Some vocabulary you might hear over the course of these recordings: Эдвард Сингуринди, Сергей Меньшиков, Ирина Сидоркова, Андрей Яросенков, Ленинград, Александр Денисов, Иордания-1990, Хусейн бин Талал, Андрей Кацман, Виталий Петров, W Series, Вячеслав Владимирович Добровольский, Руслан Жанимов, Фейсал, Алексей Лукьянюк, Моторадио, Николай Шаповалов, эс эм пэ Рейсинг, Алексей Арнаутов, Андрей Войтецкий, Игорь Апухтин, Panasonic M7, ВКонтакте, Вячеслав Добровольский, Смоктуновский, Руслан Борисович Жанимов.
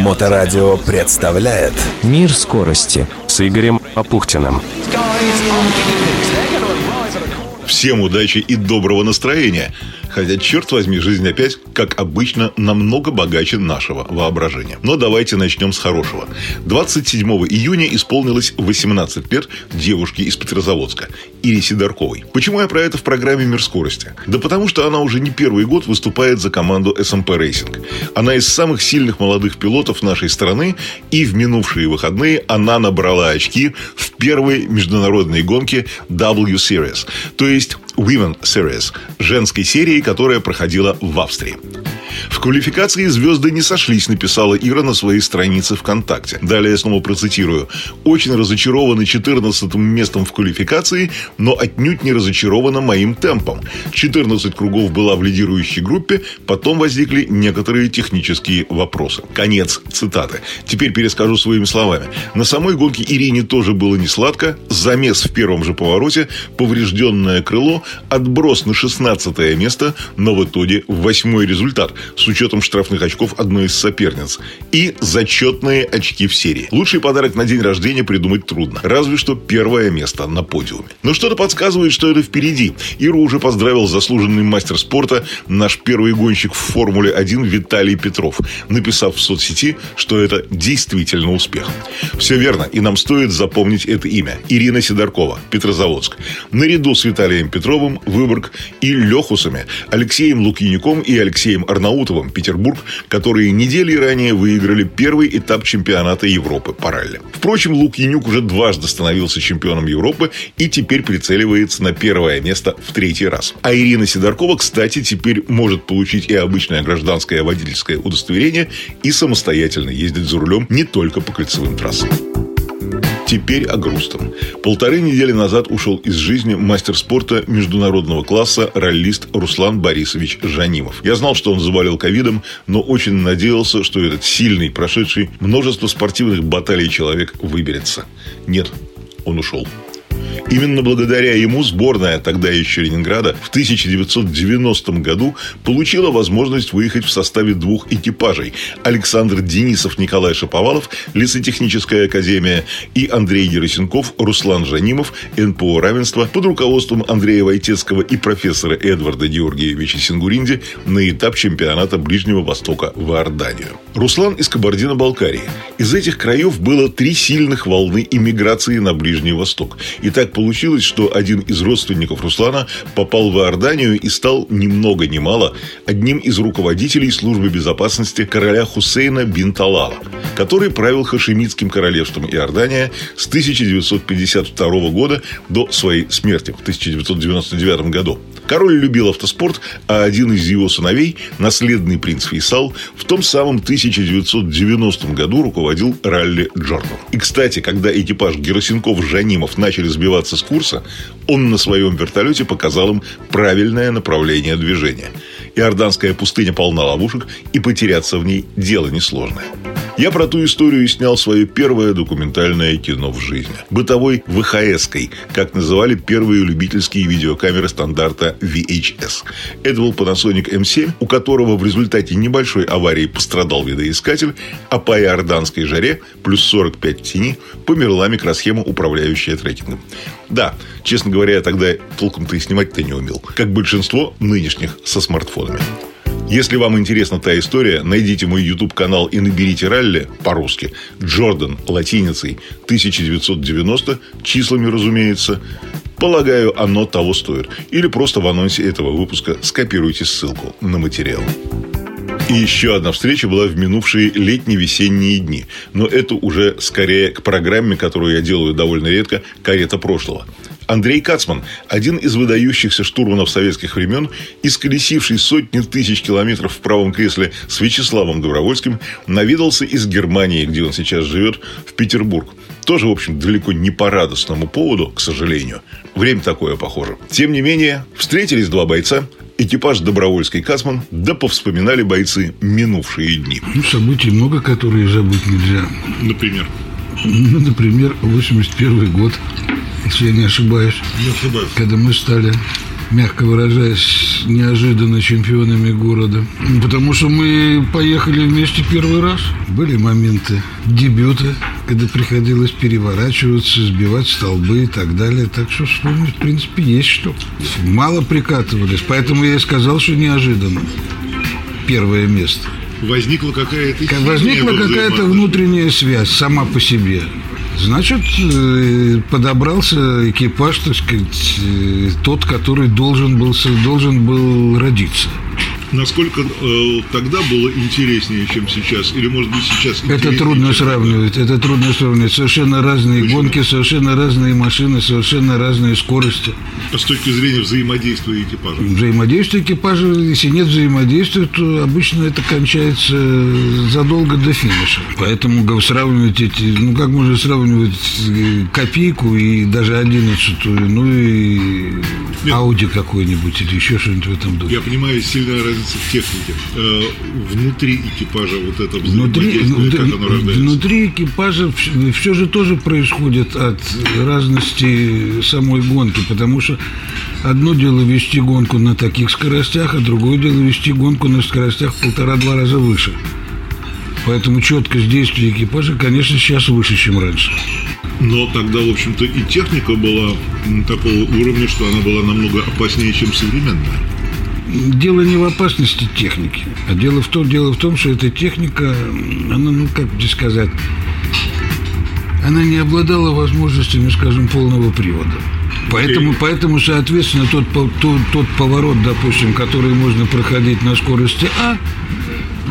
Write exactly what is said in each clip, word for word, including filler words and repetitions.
Моторадио представляет «Мир скорости» с Игорем Апухтиным. Всем удачи и доброго настроения. Хотя, черт возьми, жизнь опять, как обычно, намного богаче нашего воображения. Но давайте начнем с хорошего. двадцать седьмого июня исполнилось восемнадцать лет девушке из Петрозаводска, Ирине Сидорковой. Почему я про это в программе «Мир скорости»? Да потому что она уже не первый год выступает за команду эс эм пэ Рейсинг. Она из самых сильных молодых пилотов нашей страны, и в минувшие выходные она набрала очки в первой международной гонке W Series, то есть Women Series, женской серии, которая проходила в Австрии. В квалификации звезды не сошлись, написала Ира на своей странице ВКонтакте. Далее я снова процитирую. Очень разочарована четырнадцатым местом в квалификации, но отнюдь не разочарована моим темпом. четырнадцать кругов была в лидирующей группе, потом возникли некоторые технические вопросы. Конец цитаты. Теперь перескажу своими словами. На самой гонке Ирине тоже было не сладко. Замес в первом же повороте, поврежденное крыло, отброс на шестнадцатое место, но в итоге восьмой результат с учетом штрафных очков одной из соперниц и зачетные очки в серии. Лучший подарок на день рождения придумать трудно, разве что первое место на подиуме. Но что-то подсказывает, что это впереди. Иру уже поздравил заслуженный мастер спорта, наш первый гонщик в Формуле один Виталий Петров, написав в соцсети, что это действительно успех. Все верно, и нам стоит запомнить это имя. Ирина Сидоркова, Петрозаводск. Наряду с Виталием Петровым, Выборг, и Лехусами, Алексеем Лукьянюком и Алексеем Арнаутовым, Петербург, которые недели ранее выиграли первый этап чемпионата Европы по ралли. Впрочем, Лукьянюк уже дважды становился чемпионом Европы и теперь прицеливается на первое место в третий раз. А Ирина Сидоркова, кстати, теперь может получить и обычное гражданское водительское удостоверение и самостоятельно ездить за рулем не только по кольцевым трассам. Теперь о грустном. Полторы недели назад ушел из жизни мастер спорта международного класса раллист Руслан Борисович Жанимов. Я знал, что он заболел ковидом, но очень надеялся, что этот сильный, прошедший множество спортивных баталий человек выберется. Нет, он ушел. Именно благодаря ему сборная, тогда еще Ленинграда, в тысяча девятьсот девяностом году получила возможность выехать в составе двух экипажей. Александр Денисов, Николай Шаповалов, лесотехническая академия, и Андрей Яросенков, Руслан Жанимов, эн пэ о «Равенство» под руководством Андрея Войтецкого и профессора Эдварда Георгиевича Сингуринди на этап чемпионата Ближнего Востока в Иорданию. Руслан из Кабардино-Балкарии. Из этих краев было три сильных волны иммиграции на Ближний Восток. И так получилось, что один из родственников Руслана попал в Иорданию и стал ни много ни мало одним из руководителей службы безопасности короля Хусейна бин Талала, который правил Хашимитским королевством Иордания с тысяча девятьсот пятьдесят второго года до своей смерти в тысяча девятьсот девяносто девятом году. Король любил автоспорт, а один из его сыновей, наследный принц Фейсал, в том самом тысяча девятьсот девяностом году руководил ралли Джордан. И, кстати, когда экипаж Герасенков-Жанимов начали сбиваться с курса, он на своем вертолете показал им правильное направление движения. Иорданская пустыня полна ловушек, и потеряться в ней дело несложное. Я про ту историю снял свое первое документальное кино в жизни. Бытовой вэ ха эс-кой, как называли первые любительские видеокамеры стандарта ви эйч эс. Это был Panasonic эм семь, у которого в результате небольшой аварии пострадал видоискатель, а по иорданской жаре, плюс сорок пять в тени, померла микросхема, управляющая трекингом. Да, честно говоря, я тогда толком-то и снимать-то не умел, как большинство нынешних со смартфонами. Если вам интересна та история, найдите мой YouTube-канал и наберите ралли по-русски «Джордан» латиницей тысяча девятьсот девяносто, числами, разумеется. Полагаю, оно того стоит. Или просто в анонсе этого выпуска скопируйте ссылку на материал. И еще одна встреча была в минувшие летне-весенние дни. Но это уже скорее к программе, которую я делаю довольно редко, «Карета прошлого». Андрей Кацман, один из выдающихся штурманов советских времен, исколесивший сотни тысяч километров в правом кресле с Вячеславом Добровольским, наведался из Германии, где он сейчас живет, в Петербург. Тоже, в общем, далеко не по радостному поводу, к сожалению. Время такое, похоже. Тем не менее, встретились два бойца, экипаж Добровольский, Кацман, да повспоминали бойцы минувшие дни. Ну, событий много, которые забыть нельзя. Например? Ну, например, восемьдесят первый год. Если я не ошибаюсь, не ошибаюсь, когда мы стали, мягко выражаясь, неожиданно чемпионами города, потому что мы поехали вместе первый раз. Были моменты дебюта, когда приходилось переворачиваться, сбивать столбы и так далее. Так что вспомнить, в принципе, есть что. Мало прикатывались, поэтому я и сказал, что неожиданно первое место. Возникла какая-то... Возникла какая-то внутренняя связь сама по себе. Значит, подобрался экипаж, так сказать, тот, который должен был, должен был родиться. Насколько э, тогда было интереснее, чем сейчас? Или, может быть, сейчас интереснее? Это трудно сравнивать, тогда? это трудно сравнивать. Совершенно разные Почему? гонки, совершенно разные машины, совершенно разные скорости. А с точки зрения взаимодействия экипажа? Взаимодействие экипажа, если нет взаимодействия, то обычно это кончается задолго до финиша. Поэтому сравнивать эти, ну как можно сравнивать копейку и даже одиннадцатую, ну и Ауди какой-нибудь или еще что-нибудь в этом духе. Я понимаю, сильная разница в технике. Внутри экипажа вот это взаимодействие, внутри, как оно рождается? Внутри экипажа все, все же тоже происходит от разности самой гонки, потому что одно дело вести гонку на таких скоростях, а другое дело вести гонку на скоростях в полтора-два раза выше. Поэтому четкость действий экипажа, конечно, сейчас выше, чем раньше. Но тогда, в общем-то, и техника была такого уровня, что она была намного опаснее, чем современная. Дело не в опасности техники, а дело в том, дело в том, что эта техника, она, ну как здесь сказать, она не обладала возможностями, скажем, полного привода. Поэтому, поэтому соответственно, тот, тот, тот поворот, допустим, который можно проходить на скорости А,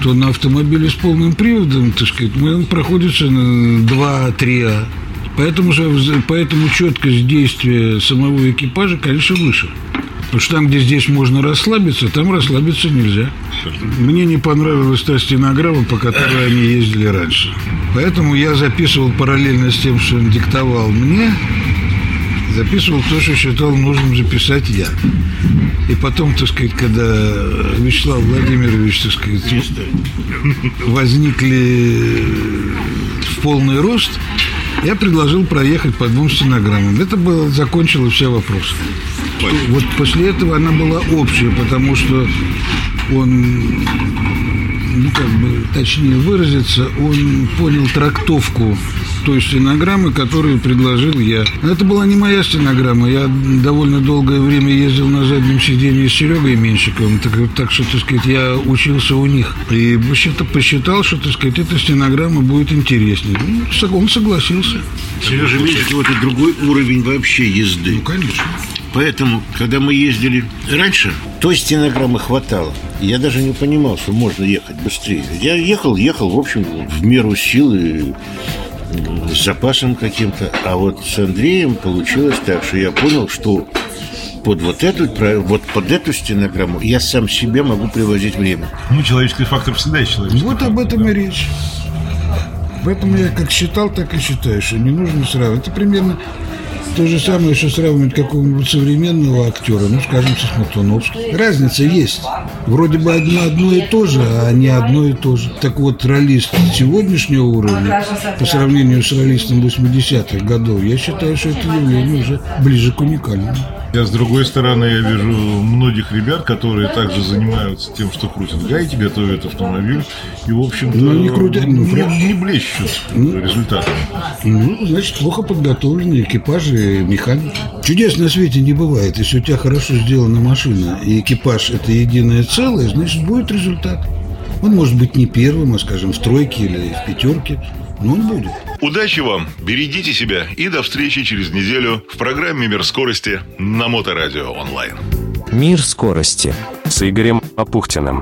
то на автомобиле с полным приводом, так сказать, он проходится на два-три А. Поэтому, поэтому четкость действия самого экипажа, конечно, выше. Потому что там, где здесь можно расслабиться, там расслабиться нельзя. Мне не понравилась та стенограмма, по которой они ездили раньше. Поэтому я записывал параллельно с тем, что он диктовал мне, записывал то, что считал нужным записать я. И потом, так сказать, когда Вячеслав Владимирович, так сказать, возникли в полный рост, я предложил проехать по двум стенограммам. Это было, закончило все вопросы. Вот после этого она была общая, потому что он, ну как бы точнее выразиться, он понял трактовку той стенограммы, которую предложил я. Это была не моя стенограмма. Я довольно долгое время ездил на заднем сидении с Серегой Меньшиковым, так, так что, так сказать, я учился у них. И посчитал, что, так сказать, эта стенограмма будет интереснее. Ну, он согласился. Сережа Меньшиков — это другой уровень вообще езды. Ну, конечно. Поэтому, когда мы ездили раньше, той стенограммы хватало. Я даже не понимал, что можно ехать быстрее. Я ехал, ехал, в общем, в меру силы, с запасом каким-то. А вот с Андреем получилось так, что я понял, что под вот эту, вот под эту стенограмму я сам себе могу привозить время. Ну, человеческий фактор всегда есть человеческий. Вот фактор, об этом да. и речь. Об этом я как считал, так и считаю, что не нужно сразу. Это примерно... То же самое, что сравнивать какого-нибудь современного актера, ну, скажем, со Смоктуновским. Разница есть. Вроде бы одно, одно и то же, а не одно и то же. Так вот, ролист сегодняшнего уровня, по сравнению с ролистом восьмидесятых годов, я считаю, что это явление уже ближе к уникальному. Я, с другой стороны, я вижу многих ребят, которые также занимаются тем, что крутят гайки, готовят автомобиль и, в общем-то, ну, не, крутят, ну, не, не блещут ну, результатами. Ну, значит, плохо подготовлены экипажи, механики. Чудес на свете не бывает. Если у тебя хорошо сделана машина и экипаж – это единое целое, значит, будет результат. Он может быть не первым, а, скажем, в тройке или в пятерке. Ну, он будет. Удачи вам, берегите себя и до встречи через неделю в программе «Мир скорости» на Моторадио онлайн. «Мир скорости» с Игорем Апухтиным.